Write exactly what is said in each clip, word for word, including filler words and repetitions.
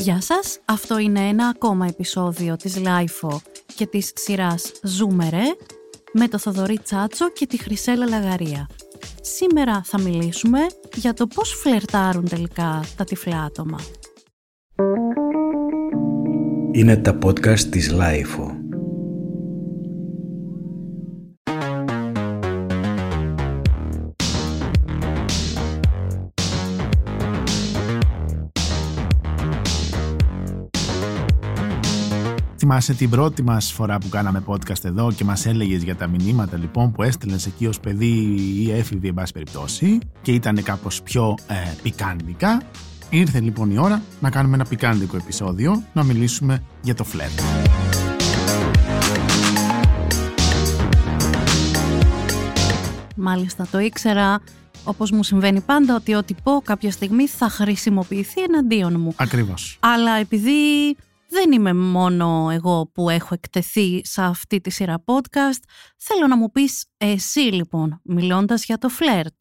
Γεια σας, αυτό είναι ένα ακόμα επεισόδιο της LiFO και της σειράς Zoomερέ με το Θοδωρή Τσάτσο και τη Χρυσέλλα Λαγαρία. Σήμερα θα μιλήσουμε για το πώς φλερτάρουν τελικά τα τυφλά άτομα. Είναι τα podcast της LiFO. Θυμάσαι την πρώτη μας φορά που κάναμε podcast εδώ και μας έλεγες για τα μηνύματα λοιπόν που έστελνες εκεί ως παιδί ή έφηβη εν πάση περιπτώσει και ήταν κάπως πιο ε, πικάντικα. Ήρθε λοιπόν η ώρα να κάνουμε ένα πικάντικο επεισόδιο, να μιλήσουμε για το φλερτ. Μάλιστα το ήξερα, όπως μου συμβαίνει πάντα, ότι ό,τι πω κάποια στιγμή θα χρησιμοποιηθεί εναντίον μου. Ακριβώς. Αλλά επειδή... δεν είμαι μόνο εγώ που έχω εκτεθεί σε αυτή τη σειρά podcast. Θέλω να μου πεις εσύ λοιπόν, μιλώντας για το φλερτ.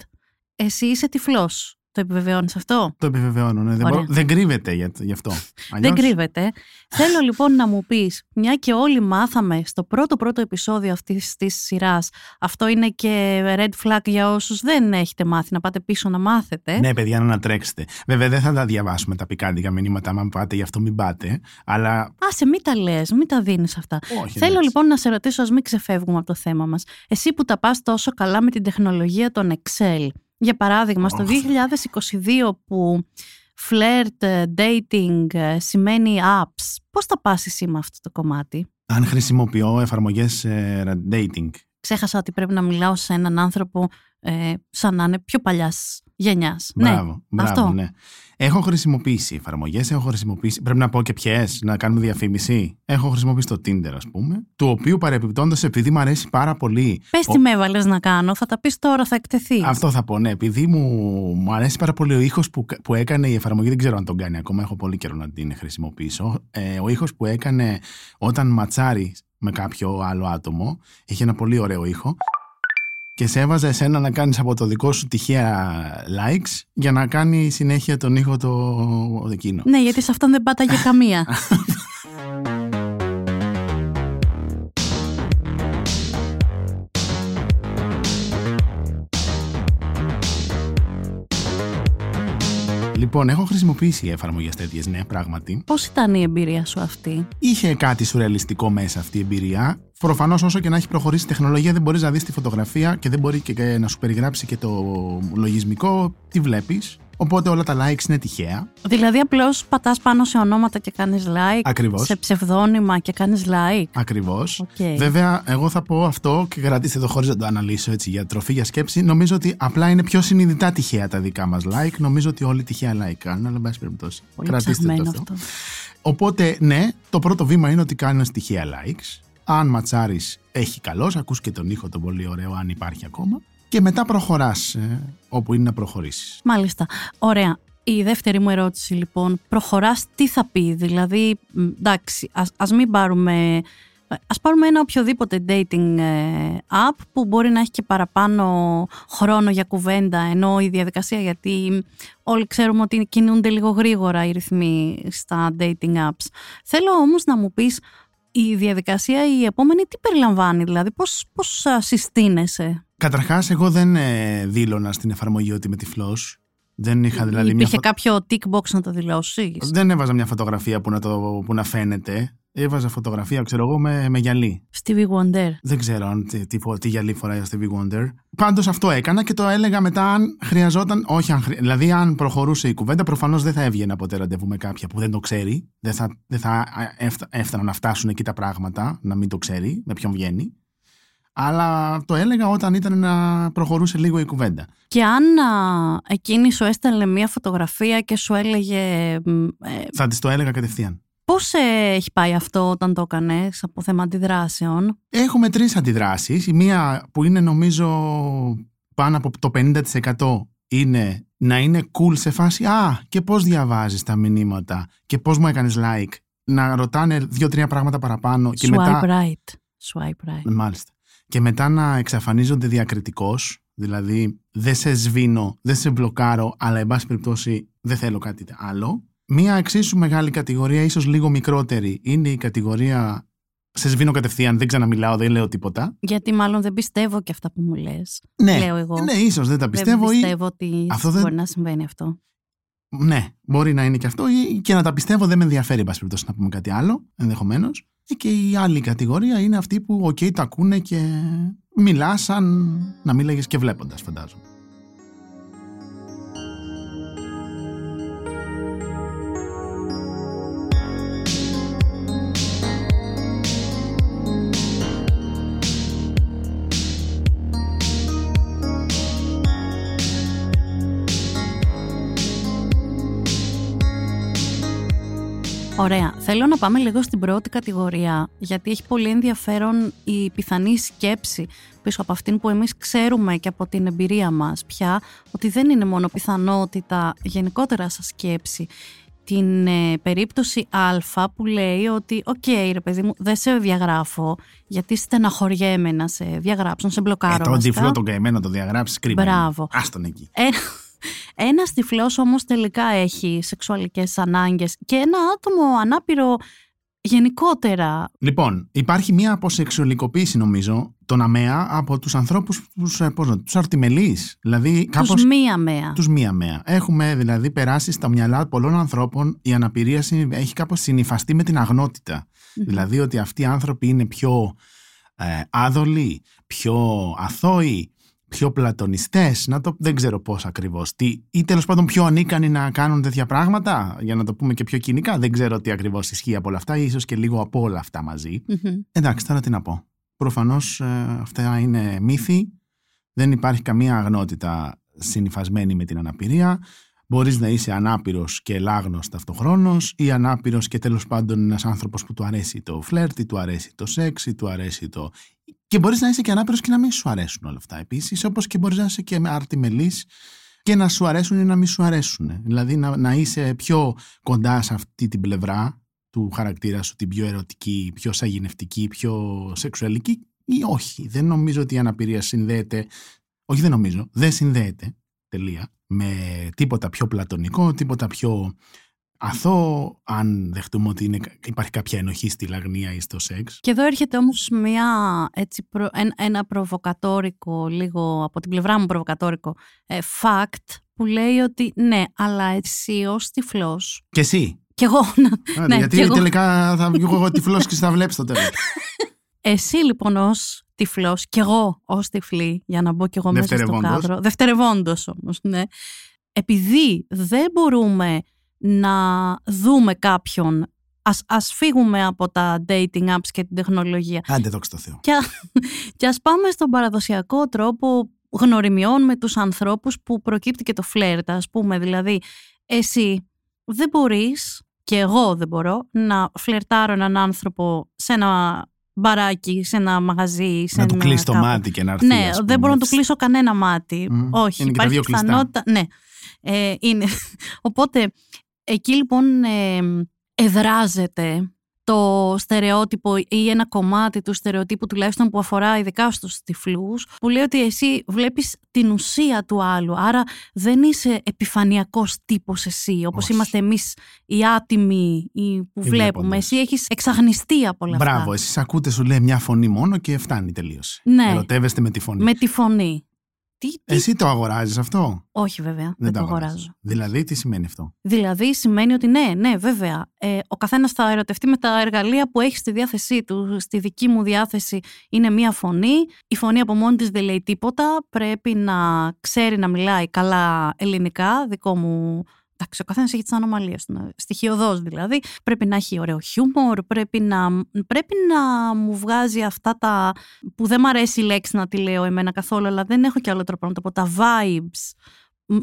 Εσύ είσαι τυφλός. Το επιβεβαιώνεις αυτό? Το επιβεβαιώνω, ναι. Δεν, δεν κρύβεται γι' αυτό. Αλλιώς... δεν κρύβεται. Θέλω λοιπόν να μου πεις, μια και όλοι μάθαμε στο πρώτο πρώτο επεισόδιο αυτής της σειράς, αυτό είναι και red flag για όσους δεν έχετε μάθει, να πάτε πίσω να μάθετε. Ναι, παιδιά, να ανατρέξετε. Βέβαια δεν θα τα διαβάσουμε τα πικάντικα μηνύματα, άμα πάτε γι' αυτό μην πάτε. Αλλά... άσε, μην τα λες, μην τα δίνεις αυτά. Όχι, θέλω λοιπόν να σε ρωτήσω, ας μην ξεφεύγουμε από το θέμα μας. Εσύ που τα πας τόσο καλά με την τεχνολογία των Excel. Για παράδειγμα, στο δύο χιλιάδες είκοσι δύο που φλερτ, dating σημαίνει apps, πώς θα πας εσύ με αυτό το κομμάτι? Αν χρησιμοποιώ εφαρμογές ε, dating. Ξέχασα ότι πρέπει να μιλάω σε έναν άνθρωπο ε, σαν να είναι πιο παλιάς γενιάς. Μπράβο, ναι, μπράβο, αυτό. Ναι. Έχω χρησιμοποιήσει εφαρμογές, έχω χρησιμοποιήσει, πρέπει να πω και ποιες, να κάνουμε διαφήμιση. Έχω χρησιμοποιήσει το Tinder, ας πούμε, του οποίου παρεμπιπτόντως, επειδή μου αρέσει πάρα πολύ. Πες τι ο... με έβαλες να κάνω, θα τα πεις τώρα, θα εκτεθείς. Αυτό θα πω, ναι, επειδή μου, μου αρέσει πάρα πολύ ο ήχος που, που έκανε η εφαρμογή, δεν ξέρω αν τον κάνει ακόμα, έχω πολύ καιρό να την χρησιμοποιήσω. Ε, ο ήχος που έκανε όταν ματσάρει με κάποιο άλλο άτομο, είχε ένα πολύ ωραίο ήχο. Και σε έβαζε εσένα να κάνεις από το δικό σου τυχαία likes για να κάνει συνέχεια τον ήχο το εκείνο. Ναι, γιατί σε αυτόν δεν πάταγε καμία. Λοιπόν, έχω χρησιμοποιήσει εφαρμογές τέτοιες, ναι, πράγματι. Πώς ήταν η εμπειρία σου αυτή? Είχε κάτι σουρεαλιστικό μέσα αυτή η εμπειρία. Προφανώς, όσο και να έχει προχωρήσει η τεχνολογία, δεν μπορείς να δεις τη φωτογραφία και δεν μπορεί και να σου περιγράψει και το λογισμικό τι βλέπεις. Οπότε όλα τα likes είναι τυχαία. Δηλαδή, απλώς πατάς πάνω σε ονόματα και κάνεις like. Ακριβώς. Σε ψευδόνυμα και κάνεις like. Ακριβώς. Okay. Βέβαια, εγώ θα πω αυτό και κρατήστε το χωρίς να το αναλύσω έτσι για τροφή, για σκέψη. Νομίζω ότι απλά είναι πιο συνειδητά τυχαία τα δικά μας like. Νομίζω ότι όλοι τυχαία like κάνουν, αλλά εν πάση περιπτώσει. Κρατήστε το αυτό. αυτό. Οπότε, ναι, το πρώτο βήμα είναι ότι κάνεις τυχαία likes. Αν ματσάρεις, έχει καλός. Ακούς και τον ήχο τον πολύ ωραίο, αν υπάρχει ακόμα. Και μετά προχωράς ε, όπου είναι να προχωρήσεις. Μάλιστα. Ωραία. Η δεύτερη μου ερώτηση λοιπόν, προχωράς τι θα πει? Δηλαδή, εντάξει, ας, ας μην πάρουμε... ας πάρουμε ένα οποιοδήποτε dating app που μπορεί να έχει και παραπάνω χρόνο για κουβέντα, ενώ η διαδικασία, γιατί όλοι ξέρουμε ότι κινούνται λίγο γρήγορα οι ρυθμοί στα dating apps. Θέλω όμως να μου πεις, η διαδικασία η επόμενη τι περιλαμβάνει, δηλαδή πώς, πώς συστήνεσαι? Καταρχάς, εγώ δεν ε, δήλωνα στην εφαρμογή ότι είμαι τυφλός. Δεν είχα δηλαδή. Υπήρχε μια... κάποιο tick box να το δηλώσεις? Δεν έβαζα μια φωτογραφία που να, το, που να φαίνεται. Έβαζα φωτογραφία, ξέρω εγώ, με, με γυαλί. Stevie Wonder. Δεν ξέρω αν, τι, τι, τι γυαλί φοράει ο Stevie Wonder. Πάντως αυτό έκανα και το έλεγα μετά αν χρειαζόταν. Όχι, αν, δηλαδή αν προχωρούσε η κουβέντα, προφανώς δεν θα έβγαινα ποτέ ραντεβού με κάποια που δεν το ξέρει. Δεν θα, δεν θα έφτα, έφταναν να φτάσουν εκεί τα πράγματα, να μην το ξέρει με ποιον βγαίνει. Αλλά το έλεγα όταν ήταν να προχωρούσε λίγο η κουβέντα. Και αν α, εκείνη σου έστελνε μια φωτογραφία και σου έλεγε... Ε, θα της το έλεγα κατευθείαν. Πώς ε, έχει πάει αυτό όταν το έκανες από θέμα αντιδράσεων? Έχουμε τρεις αντιδράσεις. Η μία που είναι νομίζω πάνω από το πενήντα τοις εκατό είναι να είναι cool σε φάση «Α, και πώς διαβάζεις τα μηνύματα και πώς μου έκανες like». Να ρωτάνε δύο-τρία πράγματα παραπάνω. Και swipe μετά... right. Swipe right. Μάλιστα. Και μετά να εξαφανίζονται διακριτικώς, δηλαδή δεν σε σβήνω, δεν σε μπλοκάρω, αλλά εν πάση περιπτώσει δεν θέλω κάτι άλλο. Μία εξίσου μεγάλη κατηγορία, ίσως λίγο μικρότερη, είναι η κατηγορία «σε σβήνω κατευθείαν, δεν ξαναμιλάω, δεν λέω τίποτα». Γιατί μάλλον δεν πιστεύω και αυτά που μου λες. Ναι, λέω εγώ. Ναι, ίσως δεν τα πιστεύω. Δεν πιστεύω ή... ότι αυτό δεν... μπορεί να συμβαίνει αυτό. Ναι, μπορεί να είναι και αυτό, ή και να τα πιστεύω δεν με ενδιαφέρει, εν πάση περιπτώσει, να πούμε κάτι άλλο, ενδεχομένως. Και η άλλη κατηγορία είναι αυτή που, οκ, okay, τα ακούνε και μιλάς σαν να μίλαγες και βλέποντας, φαντάζομαι. Ωραία. Θέλω να πάμε λίγο στην πρώτη κατηγορία, γιατί έχει πολύ ενδιαφέρον η πιθανή σκέψη πίσω από αυτήν που εμείς ξέρουμε και από την εμπειρία μας πια, ότι δεν είναι μόνο πιθανότητα, γενικότερα σαν σκέψη. Την ε, περίπτωση Α που λέει ότι «Οκ, okay, ρε παιδί μου, δεν σε διαγράφω, γιατί στεναχωριέμαι να σε διαγράψουν, σε μπλοκάρω». Ε, τον τυφλό τον καημένο το διαγράψεις, κρίμα. Μπράβο. Άστον εκεί. Ε, Ένας τυφλός όμως τελικά έχει σεξουαλικές ανάγκες και ένα άτομο ανάπηρο γενικότερα. Λοιπόν, υπάρχει μία αποσεξουαλικοποίηση, νομίζω, τον αμαία από τους ανθρώπους, τους, τους αρτιμελείς. Δηλαδή, κάπως, τους μη αμαία. Τους μη αμαία. Έχουμε δηλαδή περάσει στα μυαλά πολλών ανθρώπων, η αναπηρία έχει κάπως συνυφαστεί με την αγνότητα. Mm. Δηλαδή ότι αυτοί οι άνθρωποι είναι πιο ε, άδολοι, πιο αθώοι, πιο πλατωνιστές, να το, δεν ξέρω πώς ακριβώς, τι, ή τέλος πάντων πιο ανίκανοι να κάνουν τέτοια πράγματα, για να το πούμε και πιο κοινικά, δεν ξέρω τι ακριβώς ισχύει από όλα αυτά, ίσως και λίγο από όλα αυτά μαζί. Mm-hmm. Εντάξει, τώρα τι να πω. Προφανώς ε, αυτά είναι μύθοι, δεν υπάρχει καμία αγνότητα συνυφασμένη με την αναπηρία, μπορείς να είσαι ανάπηρος και ελάγνος ταυτοχρόνως ή ανάπηρος και τέλος πάντων ένας άνθρωπος που του αρέσει το φλερτ, του αρέσει το σεξ, του αρέσει το... Και μπορείς να είσαι και ανάπηρος και να μην σου αρέσουν όλα αυτά επίσης, όπως και μπορείς να είσαι και αρτιμελής και να σου αρέσουν ή να μην σου αρέσουν. Δηλαδή να, να είσαι πιο κοντά σε αυτή την πλευρά του χαρακτήρα σου, την πιο ερωτική, πιο σαγηνευτική, πιο σεξουαλική ή όχι. Δεν νομίζω ότι η αναπηρία συνδέεται, όχι δεν νομίζω, δεν συνδέεται, τελεία, με τίποτα πιο πλατωνικό, τίποτα πιο... αθώο, αν δεχτούμε ότι είναι, υπάρχει κάποια ενοχή στη λαγνία ή στο σεξ. Και εδώ έρχεται όμως μια, έτσι, προ, ένα, ένα προβοκατόρικο, λίγο από την πλευρά μου προβοκατόρικο ε, fact που λέει ότι ναι, αλλά εσύ ως τυφλός. Και εσύ. Και εγώ. Να, Άντε, ναι, γιατί και εγώ. Τελικά θα βγω εγώ τυφλός και θα βλέπεις το τέλος. Εσύ λοιπόν ως τυφλός και εγώ ως τυφλή, για να μπω και εγώ μέσα στο κάδρο. Δευτερευόντως όμως, ναι. Επειδή δεν μπορούμε... να δούμε κάποιον, ας, ας φύγουμε από τα dating apps και την τεχνολογία. Άντε δόξα τω Θεώ. Και, και ας πάμε στον παραδοσιακό τρόπο γνωριμιών με τους ανθρώπους που προκύπτει και το φλερτ, ας πούμε. Δηλαδή, εσύ δεν μπορείς και εγώ δεν μπορώ να φλερτάρω έναν άνθρωπο σε ένα μπαράκι, σε ένα μαγαζί. Σε να του κλείσω το μάτι και να έρθει. Ναι, πούμε, δεν μπορώ να του κλείσω κανένα μάτι. Mm, Όχι, είναι υπάρχει πιθανότητα. Ναι, ε, είναι. Οπότε... Εκεί λοιπόν ε, εδράζεται το στερεότυπο ή ένα κομμάτι του στερεοτύπου τουλάχιστον που αφορά ειδικά στους τυφλούς που λέει ότι εσύ βλέπεις την ουσία του άλλου, άρα δεν είσαι επιφανειακός τύπος εσύ όπως Όχι. είμαστε εμείς οι άτιμοι οι που οι βλέπουμε, εσύ έχεις εξαγνιστεί από όλα Μπράβο, αυτά. Μπράβο, εσείς ακούτε σου λέει μια φωνή μόνο και φτάνει τελείως. Ναι. Ερωτεύεστε με τη φωνή. Με τη φωνή. Τι, τι... Εσύ το αγοράζεις αυτό? Όχι βέβαια, δεν, δεν το αγοράζω. αγοράζω. Δηλαδή τι σημαίνει αυτό? Δηλαδή σημαίνει ότι ναι, ναι βέβαια, ε, ο καθένας θα ερωτευτεί με τα εργαλεία που έχει στη διάθεσή του. Στη δική μου διάθεση είναι μία φωνή. Η φωνή από μόνη της δεν λέει τίποτα. Πρέπει να ξέρει να μιλάει καλά ελληνικά, δικό μου... Εντάξει, ο καθένας έχει τις ανομαλίες του, στοιχειωδώς δηλαδή. Πρέπει να έχει ωραίο χιούμορ, πρέπει να, πρέπει να μου βγάζει αυτά τα... που δεν μ' αρέσει η λέξη να τη λέω εμένα καθόλου, αλλά δεν έχω κι άλλο τρόπο να το πω. Τα vibes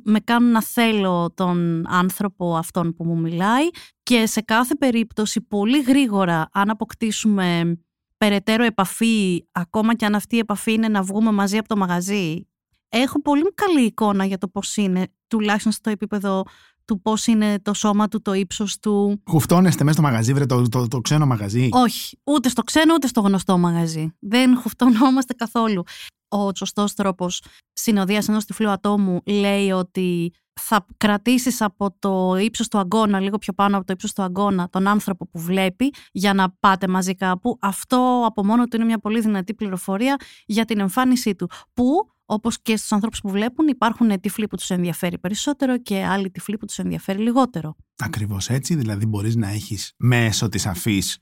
με κάνουν να θέλω τον άνθρωπο αυτόν που μου μιλάει και σε κάθε περίπτωση πολύ γρήγορα αν αποκτήσουμε περαιτέρω επαφή, ακόμα και αν αυτή η επαφή είναι να βγούμε μαζί από το μαγαζί, έχω πολύ καλή εικόνα για το πώς είναι, τουλάχιστον στο επίπεδο... του πώς είναι το σώμα του, το ύψος του. Χουφτώνεστε μέσα στο μαγαζί, βρε, το, το, το ξένο μαγαζί. Όχι, ούτε στο ξένο, ούτε στο γνωστό μαγαζί. Δεν χουφτωνόμαστε καθόλου. Ο σωστός τρόπος συνοδείας ενός τυφλού ατόμου λέει ότι θα κρατήσεις από το ύψος του αγκώνα, λίγο πιο πάνω από το ύψος του αγκώνα, τον άνθρωπο που βλέπει για να πάτε μαζί κάπου. Αυτό από μόνο του είναι μια πολύ δυνατή πληροφορία για την εμφάνισή του, που όπως και στους ανθρώπους που βλέπουν υπάρχουν τυφλοί που τους ενδιαφέρει περισσότερο και άλλοι τυφλοί που τους ενδιαφέρει λιγότερο. Ακριβώς έτσι, δηλαδή μπορείς να έχεις μέσω της αφής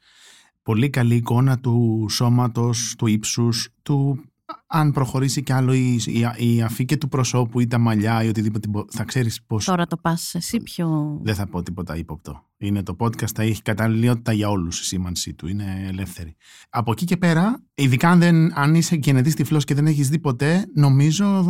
πολύ καλή εικόνα του σώματος, του ύψους, του... αν προχωρήσει κι άλλο η, η, η αφή και του προσώπου ή τα μαλλιά ή οτιδήποτε, θα ξέρεις πώς... Τώρα το πας εσύ πιο... Δεν θα πω τίποτα ύποπτο. Είναι το podcast, θα έχει καταλληλότητα για όλους η σήμανσή του. Είναι ελεύθερη. Από εκεί και πέρα, ειδικά αν, δεν, αν είσαι γενετής τυφλός και δεν έχεις δει ποτέ, νομίζω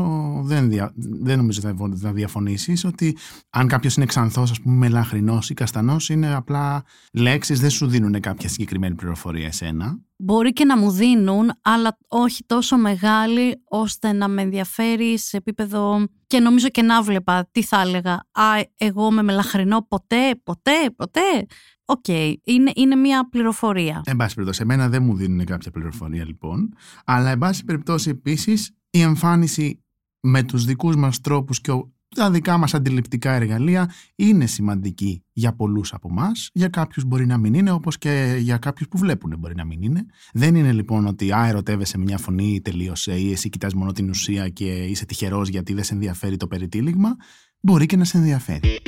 δεν, δια, δεν νομίζω θα, θα διαφωνήσεις ότι αν κάποιος είναι ξανθός, ας πούμε, μελαχρινός ή καστανός, είναι απλά λέξεις, δεν σου δίνουν κάποια συγκεκριμένη πληροφορία εσένα. Μπορεί και να μου δίνουν, αλλά όχι τόσο μεγάλη ώστε να με ενδιαφέρει σε επίπεδο... Και νομίζω και να βλέπα τι θα έλεγα. Α, εγώ με μελαχρινό ποτέ, ποτέ, ποτέ. Οκ, okay. είναι, είναι μια πληροφορία. Εν πάση περιπτώσει, εμένα δεν μου δίνουν κάποια πληροφορία λοιπόν. Αλλά εν πάση περιπτώσει επίσης η εμφάνιση με τους δικούς μας τρόπους και τα δικά μας αντιληπτικά εργαλεία είναι σημαντική για πολλούς από εμάς. Για κάποιους μπορεί να μην είναι, όπως και για κάποιους που βλέπουν μπορεί να μην είναι. Δεν είναι λοιπόν ότι α, ερωτεύεσαι με μια φωνή, τελείωσε, ή εσύ κοιτάς μόνο την ουσία και είσαι τυχερός γιατί δεν σε ενδιαφέρει το περιτύλιγμα. Μπορεί και να σε ενδιαφέρει.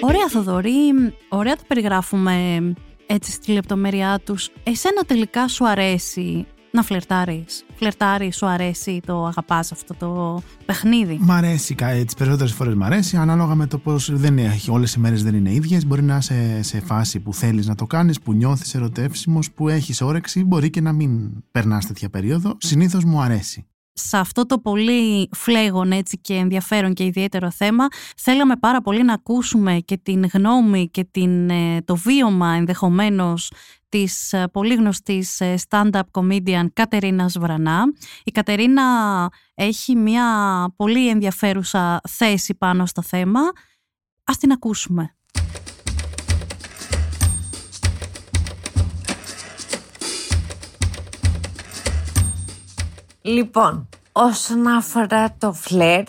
Ωραία, Θοδωρή, ωραία το περιγράφουμε έτσι στη λεπτομέρειά τους. Εσένα τελικά σου αρέσει να φλερτάρεις? Φλερτάρεις, σου αρέσει, το αγαπάς αυτό το παιχνίδι? Μ' αρέσει, τις περισσότερες φορές μ' αρέσει, ανάλογα με το πώς δεν έχει, όλες οι μέρες δεν είναι ίδιες. Μπορεί να είσαι σε φάση που θέλεις να το κάνεις, που νιώθεις ερωτεύσιμος, που έχεις όρεξη, μπορεί και να μην περνάς τέτοια περίοδο. Συνήθως μου αρέσει. Σε αυτό το πολύ φλέγον έτσι και ενδιαφέρον και ιδιαίτερο θέμα, θέλαμε πάρα πολύ να ακούσουμε και την γνώμη και την, το βίωμα ενδεχομένως της πολύ γνωστής stand-up comedian Κατερίνας Βρανά. Η Κατερίνα έχει μια πολύ ενδιαφέρουσα θέση πάνω στο θέμα. Ας την ακούσουμε. Λοιπόν, όσον αφορά το φλερτ,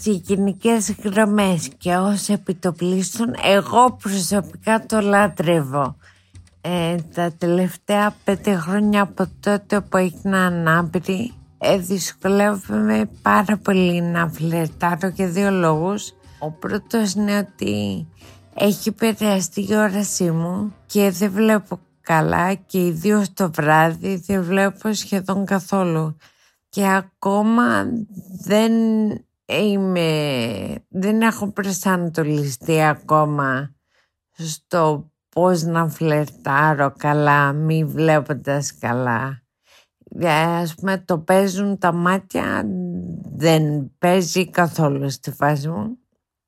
σε γενικές γραμμές και ως επιτοπλίστων, εγώ προσωπικά το λατρεύω. Ε, τα τελευταία πέντε χρόνια από τότε που έγινα ανάπηρη, ε, δυσκολεύομαι πάρα πολύ να φλερτάρω για δύο λόγους. Ο πρώτος είναι ότι έχει επηρεαστεί η όρασή μου και δεν βλέπω καλά και ιδίως το βράδυ δεν βλέπω σχεδόν καθόλου και ακόμα δεν είμαι, δεν έχω προσανατολιστεί ακόμα στο πώς να φλερτάρω καλά μη βλέποντας καλά. Ας πούμε, το παίζουν τα μάτια, δεν παίζει καθόλου στη φάση μου.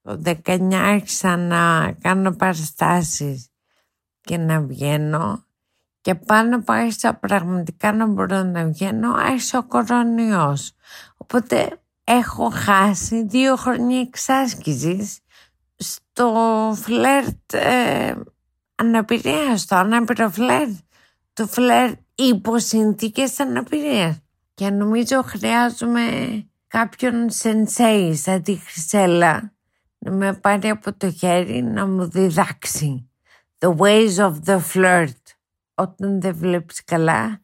Το δεκαεννιά άρχισα να κάνω παραστάσεις και να βγαίνω. Και πάνω από άρχισα πραγματικά να μπορώ να βγαίνω, άρχισε ο κορονοϊός. Οπότε έχω χάσει δύο χρόνια εξάσκησης στο φλερτ ε, αναπηρίας, στο ανάπηρο φλερτ, το φλερτ υπό συνθήκες αναπηρίας. Και νομίζω χρειάζομαι κάποιον σενσέι σαν τη Χρυσέλλα να με πάρει από το χέρι να μου διδάξει the ways of the flirt, όταν δεν βλέπεις καλά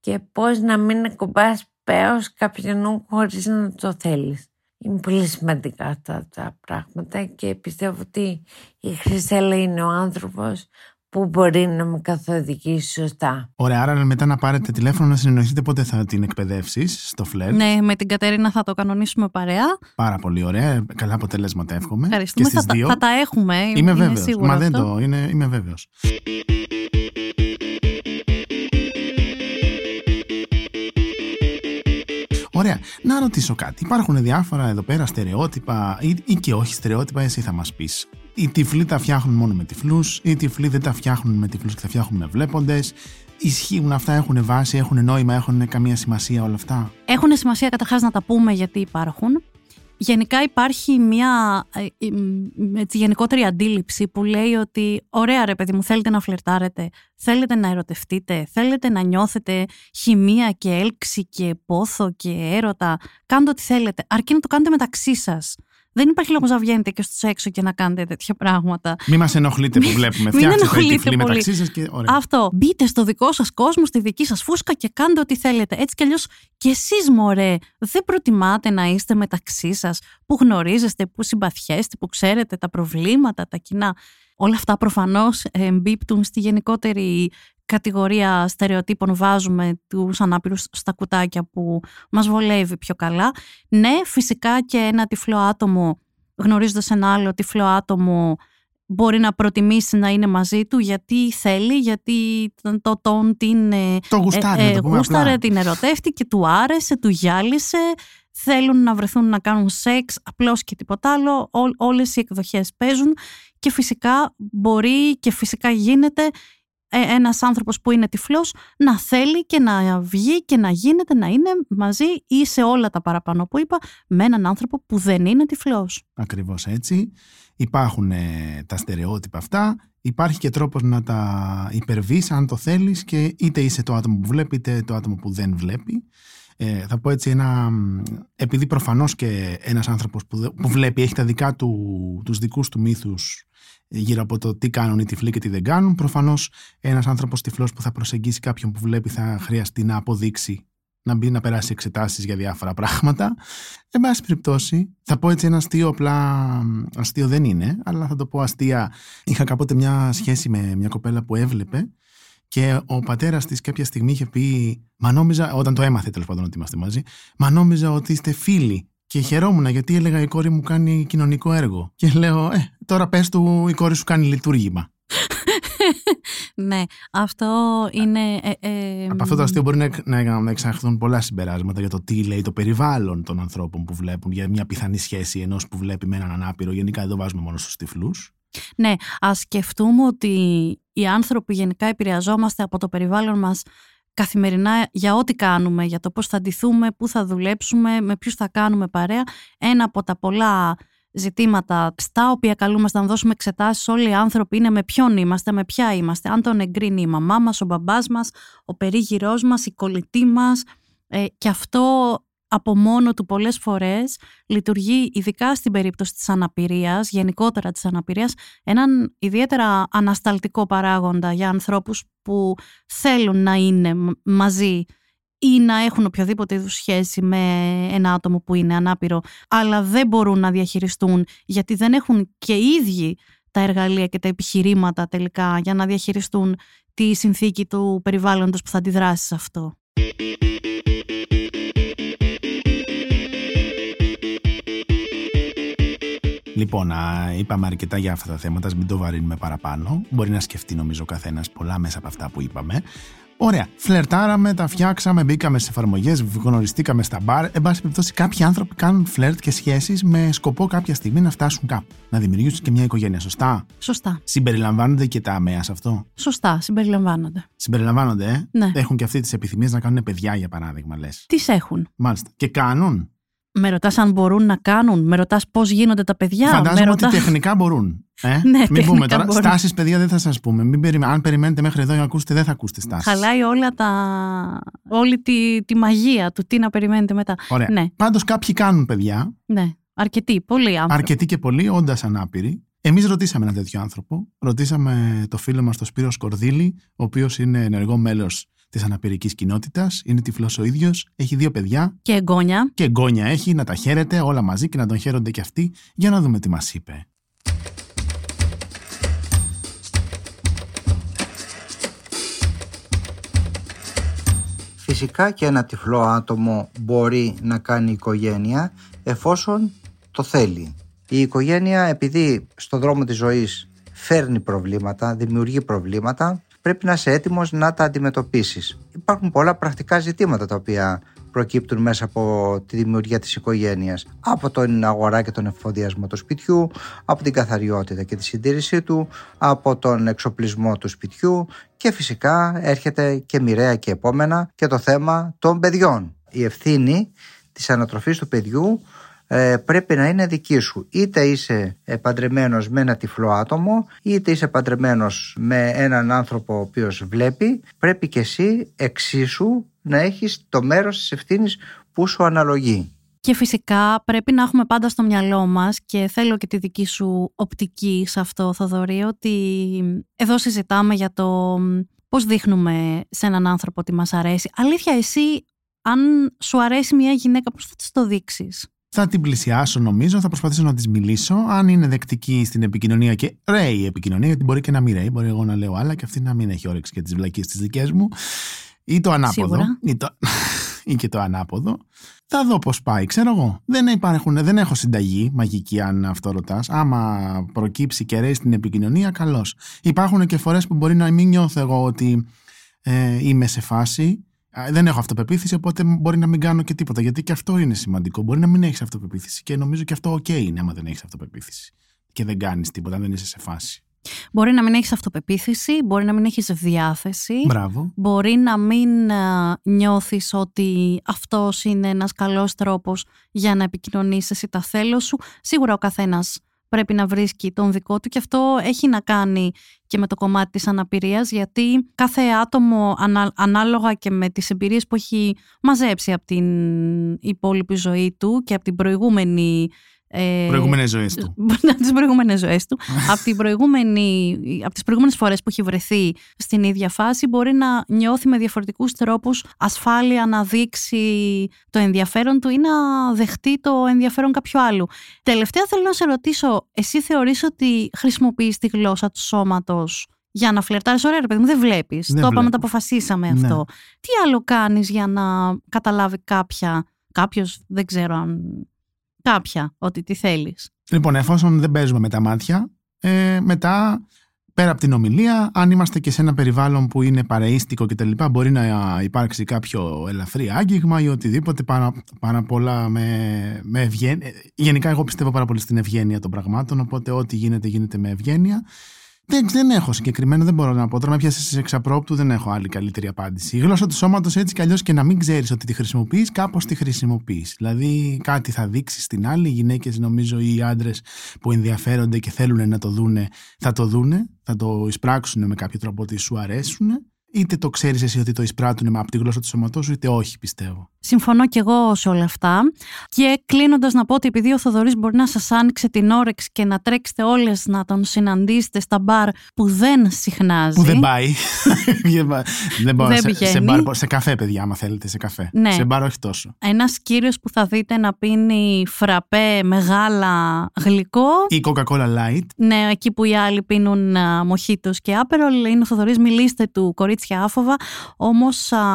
και πώς να μην κομπάς πέος κάποιον χωρίς να το θέλεις. Είναι πολύ σημαντικά αυτά τα πράγματα και πιστεύω ότι η Χρυσέλλα είναι ο άνθρωπος που μπορεί να με καθοδηγήσει σωστά. Ωραία, άρα μετά να πάρετε τηλέφωνο να συνεννοηθείτε πότε θα την εκπαιδεύσεις στο φλερτ. Ναι, με την Κατερίνα θα το κανονίσουμε παρέα. Πάρα πολύ ωραία. Καλά αποτελέσματα εύχομαι. Ευχαριστούμε. Και στις θα, δύο... θα τα έχουμε. Είμαι βέβαιος. Μα αυτό. Δεν το είναι, είμαι βέβαιος. Ωραία, να ρωτήσω κάτι. Υπάρχουν διάφορα εδώ πέρα στερεότυπα ή, ή και όχι στερεότυπα, εσύ θα μας πεις. Οι τυφλοί τα φτιάχνουν μόνο με τυφλούς, οι τυφλοί δεν τα φτιάχνουν με τυφλούς και τα φτιάχνουν με βλέποντες. Ισχύουν αυτά, έχουν βάση, έχουν νόημα, έχουν καμία σημασία όλα αυτά? Έχουν σημασία καταρχάς να τα πούμε γιατί υπάρχουν. γενικά υπάρχει μια έτσι, γενικότερη αντίληψη που λέει ότι ωραία ρε παιδί μου, θέλετε να φλερτάρετε, θέλετε να ερωτευτείτε, θέλετε να νιώθετε χημεία και έλξη και πόθο και έρωτα, κάντε ό,τι θέλετε, αρκεί να το κάνετε μεταξύ σας. Δεν υπάρχει λόγος να βγαίνετε και στους έξω και να κάνετε τέτοια πράγματα. Μη μας ενοχλείτε που βλέπουμε. Φτιάξτε το τυφλί μεταξύ σας και ωραία. Αυτό. Μπείτε στο δικό σας κόσμο, στη δική σας φούσκα και κάντε ό,τι θέλετε. Έτσι κι αλλιώς κι εσείς, μωρέ, δεν προτιμάτε να είστε μεταξύ σας, που γνωρίζεστε, που συμπαθιέστε, που ξέρετε τα προβλήματα, τα κοινά. Όλα αυτά προφανώς εμπίπτουν στη γενικότερη κατηγορία στερεοτύπων, βάζουμε τους ανάπηρους στα κουτάκια που μας βολεύει πιο καλά. Ναι, φυσικά και ένα τυφλό άτομο, γνωρίζοντας ένα άλλο τυφλό άτομο, μπορεί να προτιμήσει να είναι μαζί του γιατί θέλει, γιατί το τον την το γουστάρει, ε, ε, το γούσταρε, την ερωτεύτηκε, του άρεσε, του γυάλισε, θέλουν να βρεθούν να κάνουν σεξ, απλώς και τίποτα άλλο, ό, όλες οι εκδοχές παίζουν και φυσικά μπορεί και φυσικά γίνεται ένας άνθρωπος που είναι τυφλός να θέλει και να βγει και να γίνεται, να είναι μαζί ή σε όλα τα παραπάνω που είπα με έναν άνθρωπο που δεν είναι τυφλός. Ακριβώς έτσι. Υπάρχουν ε, τα στερεότυπα αυτά. Υπάρχει και τρόπος να τα υπερβείς αν το θέλεις και είτε είσαι το άτομο που βλέπει είτε το άτομο που δεν βλέπει. Ε, θα πω έτσι ένα... Επειδή προφανώς και ένας άνθρωπος που, που βλέπει έχει τα δικά του, τους δικούς του μύθους γύρω από το τι κάνουν οι τυφλοί και τι δεν κάνουν. Προφανώς ένας άνθρωπος τυφλός που θα προσεγγίσει κάποιον που βλέπει θα χρειαστεί να αποδείξει, να μπει να περάσει εξετάσεις για διάφορα πράγματα. Εν πάση περιπτώσει, θα πω έτσι ένα αστείο, απλά αστείο δεν είναι, αλλά θα το πω αστεία. Είχα κάποτε μια σχέση με μια κοπέλα που έβλεπε και ο πατέρας της κάποια στιγμή είχε πει, μα νόμιζα, όταν το έμαθε τέλος πάντων ότι είμαστε μαζί, μα νόμιζα ότι είστε φίλοι. Και χαιρόμουν γιατί έλεγα η κόρη μου κάνει κοινωνικό έργο. Και λέω, ε, τώρα πες του η κόρη σου κάνει λειτουργήμα. Ναι, αυτό είναι... Ε, ε, από αυτό το αστείο μπορεί να, να, να εξαχθούν πολλά συμπεράσματα για το τι λέει το περιβάλλον των ανθρώπων που βλέπουν, για μια πιθανή σχέση ενός που βλέπει με έναν ανάπηρο. Γενικά δεν το βάζουμε μόνο στους τυφλούς. Ναι, ας σκεφτούμε ότι οι άνθρωποι γενικά επηρεαζόμαστε από το περιβάλλον μας καθημερινά για ό,τι κάνουμε, για το πώς θα ντυθούμε, πού θα δουλέψουμε, με ποιους θα κάνουμε παρέα. Ένα από τα πολλά ζητήματα στα οποία καλούμαστε να δώσουμε εξετάσεις όλοι οι άνθρωποι είναι με ποιον είμαστε, με ποια είμαστε. Αν τον εγκρίνει η μαμά μας, ο μπαμπάς μας, ο περίγυρός μας, η κολλητή μας. Ε, και αυτό από μόνο του πολλές φορές λειτουργεί, ειδικά στην περίπτωση της αναπηρίας, γενικότερα της αναπηρίας, έναν ιδιαίτερα ανασταλτικό παράγοντα για ανθρώπους που θέλουν να είναι μαζί ή να έχουν οποιοδήποτε είδους σχέση με ένα άτομο που είναι ανάπηρο, αλλά δεν μπορούν να διαχειριστούν γιατί δεν έχουν και οι ίδιοι τα εργαλεία και τα επιχειρήματα τελικά για να διαχειριστούν τη συνθήκη του περιβάλλοντος που θα αντιδράσει σε αυτό. Λοιπόν, είπαμε αρκετά για αυτά τα θέματα, μην το βαρύνουμε παραπάνω. Μπορεί να σκεφτεί νομίζω ο καθένας πολλά μέσα από αυτά που είπαμε. Ωραία, φλερτάραμε, τα φτιάξαμε, μπήκαμε σε εφαρμογές, γνωριστήκαμε στα μπαρ. Εν πάση περιπτώσει, κάποιοι άνθρωποι κάνουν φλερτ και σχέσεις με σκοπό κάποια στιγμή να φτάσουν κάπου. Να δημιουργήσουν και μια οικογένεια, σωστά. Σωστά. Συμπεριλαμβάνονται και τα αμαία σε αυτό. Σωστά, συμπεριλαμβάνονται. Συμπεριλαμβάνονται, ε. Ναι. Έχουν και αυτοί τις επιθυμίες να κάνουν παιδιά, για παράδειγμα, λες. Τις έχουν. Μάλιστα. Και κάνουν. Με ρωτάς αν μπορούν να κάνουν, με ρωτάς πώς γίνονται τα παιδιά. Φαντάζομαι με ρωτάς... ότι τεχνικά μπορούν. Ε? Ναι, μην τεχνικά πούμε τώρα. Μπορούν. Στάσεις, παιδιά, δεν θα σας πούμε. Μην περι... Αν περιμένετε μέχρι εδώ να ακούσετε, δεν θα ακούσετε στάσεις. Χαλάει όλα τα... όλη τη... τη μαγεία του τι να περιμένετε μετά. Ωραία. Ναι. Πάντως κάποιοι κάνουν παιδιά. Ναι. Αρκετοί, πολλοί άνθρωποι. Αρκετοί και πολλοί, όντας ανάπηροι. Εμείς ρωτήσαμε έναν τέτοιο άνθρωπο. Ρωτήσαμε το φίλο μας τον Σπύρο Σκορδίλη, ο οποίος είναι ενεργό μέλος της αναπηρικής κοινότητας, είναι τυφλός ο ίδιος, έχει δύο παιδιά. Και εγγόνια. Και εγγόνια έχει, να τα χαίρεται όλα μαζί και να τον χαίρονται και αυτοί. Για να δούμε τι μας είπε. Φυσικά και ένα τυφλό άτομο μπορεί να κάνει οικογένεια εφόσον το θέλει. Η οικογένεια, επειδή στον δρόμο της ζωής φέρνει προβλήματα, δημιουργεί προβλήματα, πρέπει να είσαι έτοιμος να τα αντιμετωπίσεις. Υπάρχουν πολλά πρακτικά ζητήματα τα οποία προκύπτουν μέσα από τη δημιουργία της οικογένειας. Από την αγορά και τον εφοδιασμό του σπιτιού, από την καθαριότητα και τη συντήρησή του, από τον εξοπλισμό του σπιτιού και φυσικά έρχεται και μοιραία και επόμενα και το θέμα των παιδιών. Η ευθύνη της ανατροφής του παιδιού ε, πρέπει να είναι δική σου. Είτε είσαι παντρεμένος με ένα τυφλό άτομο, είτε είσαι παντρεμένος με έναν άνθρωπο ο οποίος βλέπει, πρέπει και εσύ εξίσου να έχεις το μέρος της ευθύνης που σου αναλογεί. Και φυσικά πρέπει να έχουμε πάντα στο μυαλό μας, και θέλω και τη δική σου οπτική σε αυτό, Θοδωρή, ότι εδώ συζητάμε για το πώς δείχνουμε σε έναν άνθρωπο ότι μας αρέσει. Αλήθεια, εσύ αν σου αρέσει μια γυναίκα, πώς θα της το δείξεις? Θα την πλησιάσω, νομίζω, θα προσπαθήσω να της μιλήσω. Αν είναι δεκτική στην επικοινωνία και ρέει η επικοινωνία, γιατί μπορεί και να μην ρέει, μπορεί εγώ να λέω άλλα και αυτή να μην έχει όρεξη για τις βλακίες τις δικές μου, ή το ανάποδο. Ή και το ανάποδο, θα δω πώς πάει, ξέρω εγώ. Δεν, υπάρχουν, δεν έχω συνταγή μαγική, αν αυτό ρωτάς. Άμα προκύψει και ρέει στην επικοινωνία, καλώς. Υπάρχουν και φορές που μπορεί να μην νιώθω εγώ ότι ε, είμαι σε φάση. Δεν έχω αυτοπεποίθηση, οπότε μπορεί να μην κάνω και τίποτα. Γιατί και αυτό είναι σημαντικό. Μπορεί να μην έχεις αυτοπεποίθηση και νομίζω και αυτό ok είναι, άμα δεν έχεις αυτοπεποίθηση και δεν κάνεις τίποτα, δεν είσαι σε φάση. Μπορεί να μην έχεις αυτοπεποίθηση, μπορεί να μην έχεις διάθεση. Μπράβο. Μπορεί να μην νιώθεις ότι αυτός είναι ένας καλός τρόπος για να επικοινωνήσεις εσύ τα θέλω σου. Σίγουρα ο καθένας πρέπει να βρίσκει τον δικό του, και αυτό έχει να κάνει και με το κομμάτι της αναπηρίας, γιατί κάθε άτομο ανα, ανάλογα και με τις εμπειρίες που έχει μαζέψει από την υπόλοιπη ζωή του και από την προηγούμενη Ε, προηγούμενες ζωές του. τις προηγούμενες ζωές του. από, την προηγούμενη, από τις προηγούμενες φορές που έχει βρεθεί στην ίδια φάση, μπορεί να νιώθει με διαφορετικούς τρόπους ασφάλεια να δείξει το ενδιαφέρον του ή να δεχτεί το ενδιαφέρον κάποιου άλλου. Τελευταία θέλω να σε ρωτήσω, εσύ θεωρείς ότι χρησιμοποιείς τη γλώσσα του σώματος για να φλερτάρεις? Ωραία, ρε παιδί μου, δεν βλέπεις. Δεν το είπαμε, το αποφασίσαμε αυτό. Ναι. Τι άλλο κάνεις για να καταλάβει κάποια, κάποιος, δεν ξέρω αν. Κάποια, ότι τι θέλεις? Λοιπόν, εφόσον δεν παίζουμε με τα μάτια, ε, μετά, πέρα από την ομιλία, αν είμαστε και σε ένα περιβάλλον που είναι παρεΐστικο κτλ., μπορεί να υπάρξει κάποιο ελαφρύ άγγιγμα ή οτιδήποτε. Πάρα, πάρα πολλά με, με ευγένεια. Γενικά, εγώ πιστεύω πάρα πολύ στην ευγένεια των πραγμάτων, οπότε ό,τι γίνεται, γίνεται με ευγένεια. Δεν, δεν έχω συγκεκριμένο, δεν μπορώ να πω. Τώρα με πιάσεις εξαπρόπτου, δεν έχω άλλη καλύτερη απάντηση. Η γλώσσα του σώματος, έτσι κι αλλιώς, και να μην ξέρεις ότι τη χρησιμοποιείς, κάπως τη χρησιμοποιείς. Δηλαδή, κάτι θα δείξεις στην άλλη. Οι γυναίκες, νομίζω, ή οι άντρες που ενδιαφέρονται και θέλουν να το δούνε, θα το δούνε, θα το εισπράξουν με κάποιο τρόπο ότι σου αρέσουν. Είτε το ξέρεις εσύ ότι το εισπράττουν από τη γλώσσα του σώματός σου, είτε όχι, πιστεύω. Συμφωνώ κι εγώ σε όλα αυτά. Και κλείνοντας, να πω ότι επειδή ο Θοδωρής μπορεί να σας άνοιξε την όρεξη και να τρέξετε όλες να τον συναντήσετε στα μπαρ που δεν συχνάζει. Που δεν πάει. δεν πάει. σε, σε, μπαρ, σε καφέ, παιδιά, άμα θέλετε, σε καφέ. Ναι. Σε μπαρ, όχι τόσο. Ένας κύριος που θα δείτε να πίνει φραπέ, μεγάλα, γλυκό. Ή Coca-Cola Light. Ναι, εκεί που οι άλλοι πίνουν μοχίτος και άπερολ. Είναι ο Θοδωρής, μιλήστε του, κορίτσια, άφοβα. Όμως α,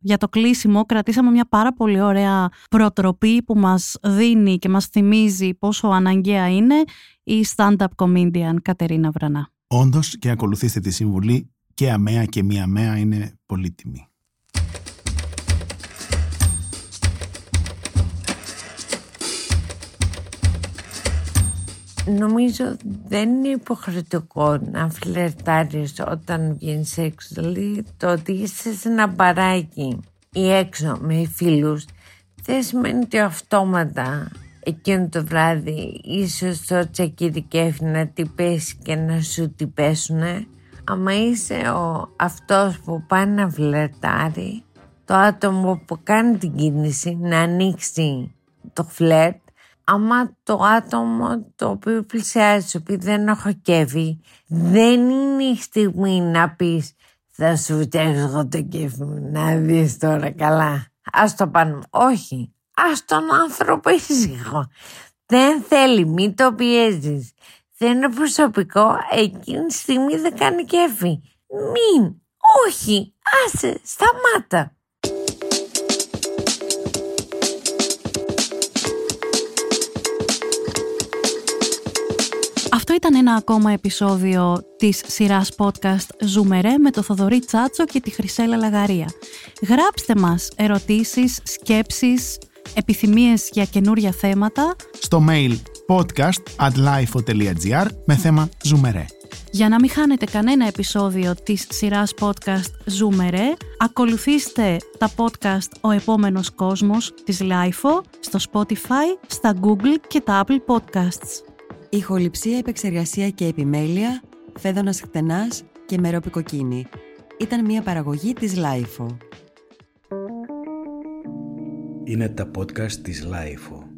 για το κλείσιμο κρατήσαμε μια πάρα πολύ ωραία προτροπή που μας δίνει και μας θυμίζει πόσο αναγκαία είναι η stand-up comedian Κατερίνα Βρανά. Όντως, και ακολουθήστε τη συμβουλή, και αμαία και μη αμαία είναι πολύτιμη. Νομίζω δεν είναι υποχρεωτικό να φλερτάρεις όταν βγαίνεις sexually. Το ότι είσαι σε ένα μπαράκι ή έξω με φίλους δεν σημαίνει ότι αυτόματα εκείνο το βράδυ ίσως το τσακίρι κέφι να τη πέσει και να σου τη πέσουνε. Άμα είσαι ο αυτός που πάει να φλερτάρει, το άτομο που κάνει την κίνηση να ανοίξει το φλερτ, άμα το άτομο το οποίο πλησιάζει, το οποίο δεν αχοκεύει, δεν είναι η στιγμή να πεις «θα σου φτιάξω το κέφι μου, να δεις τώρα καλά, ας το πάνω». Όχι, ας τον άνθρωπο ήσυχο. Δεν θέλει, μην το πιέζεις. Δεν είναι προσωπικό, εκείνη τη στιγμή δεν κάνει κέφι. Μην, όχι, άσε, σταμάτα. Αυτό ήταν ένα ακόμα επεισόδιο της σειράς podcast Zoomερέ με το Θοδωρή Τσάτσο και τη Χρυσέλλα Λαγαρία. Γράψτε μας ερωτήσεις, σκέψεις, επιθυμίες για καινούρια θέματα στο mail podcast at λάιφο τελεία τζι άρ με θέμα Zoomερέ. Για να μην χάνετε κανένα επεισόδιο της σειράς podcast Zoomερέ, ακολουθήστε τα podcast «Ο Επόμενος Κόσμος» της LiFO στο Spotify, στα Google και τα Apple Podcasts. Ηχοληψία, επεξεργασία και επιμέλεια, Φέδωνας Χτενάς και Μερόπη Κοκκίνη. Ήταν μια παραγωγή της LiFO. Είναι τα podcast της LiFO.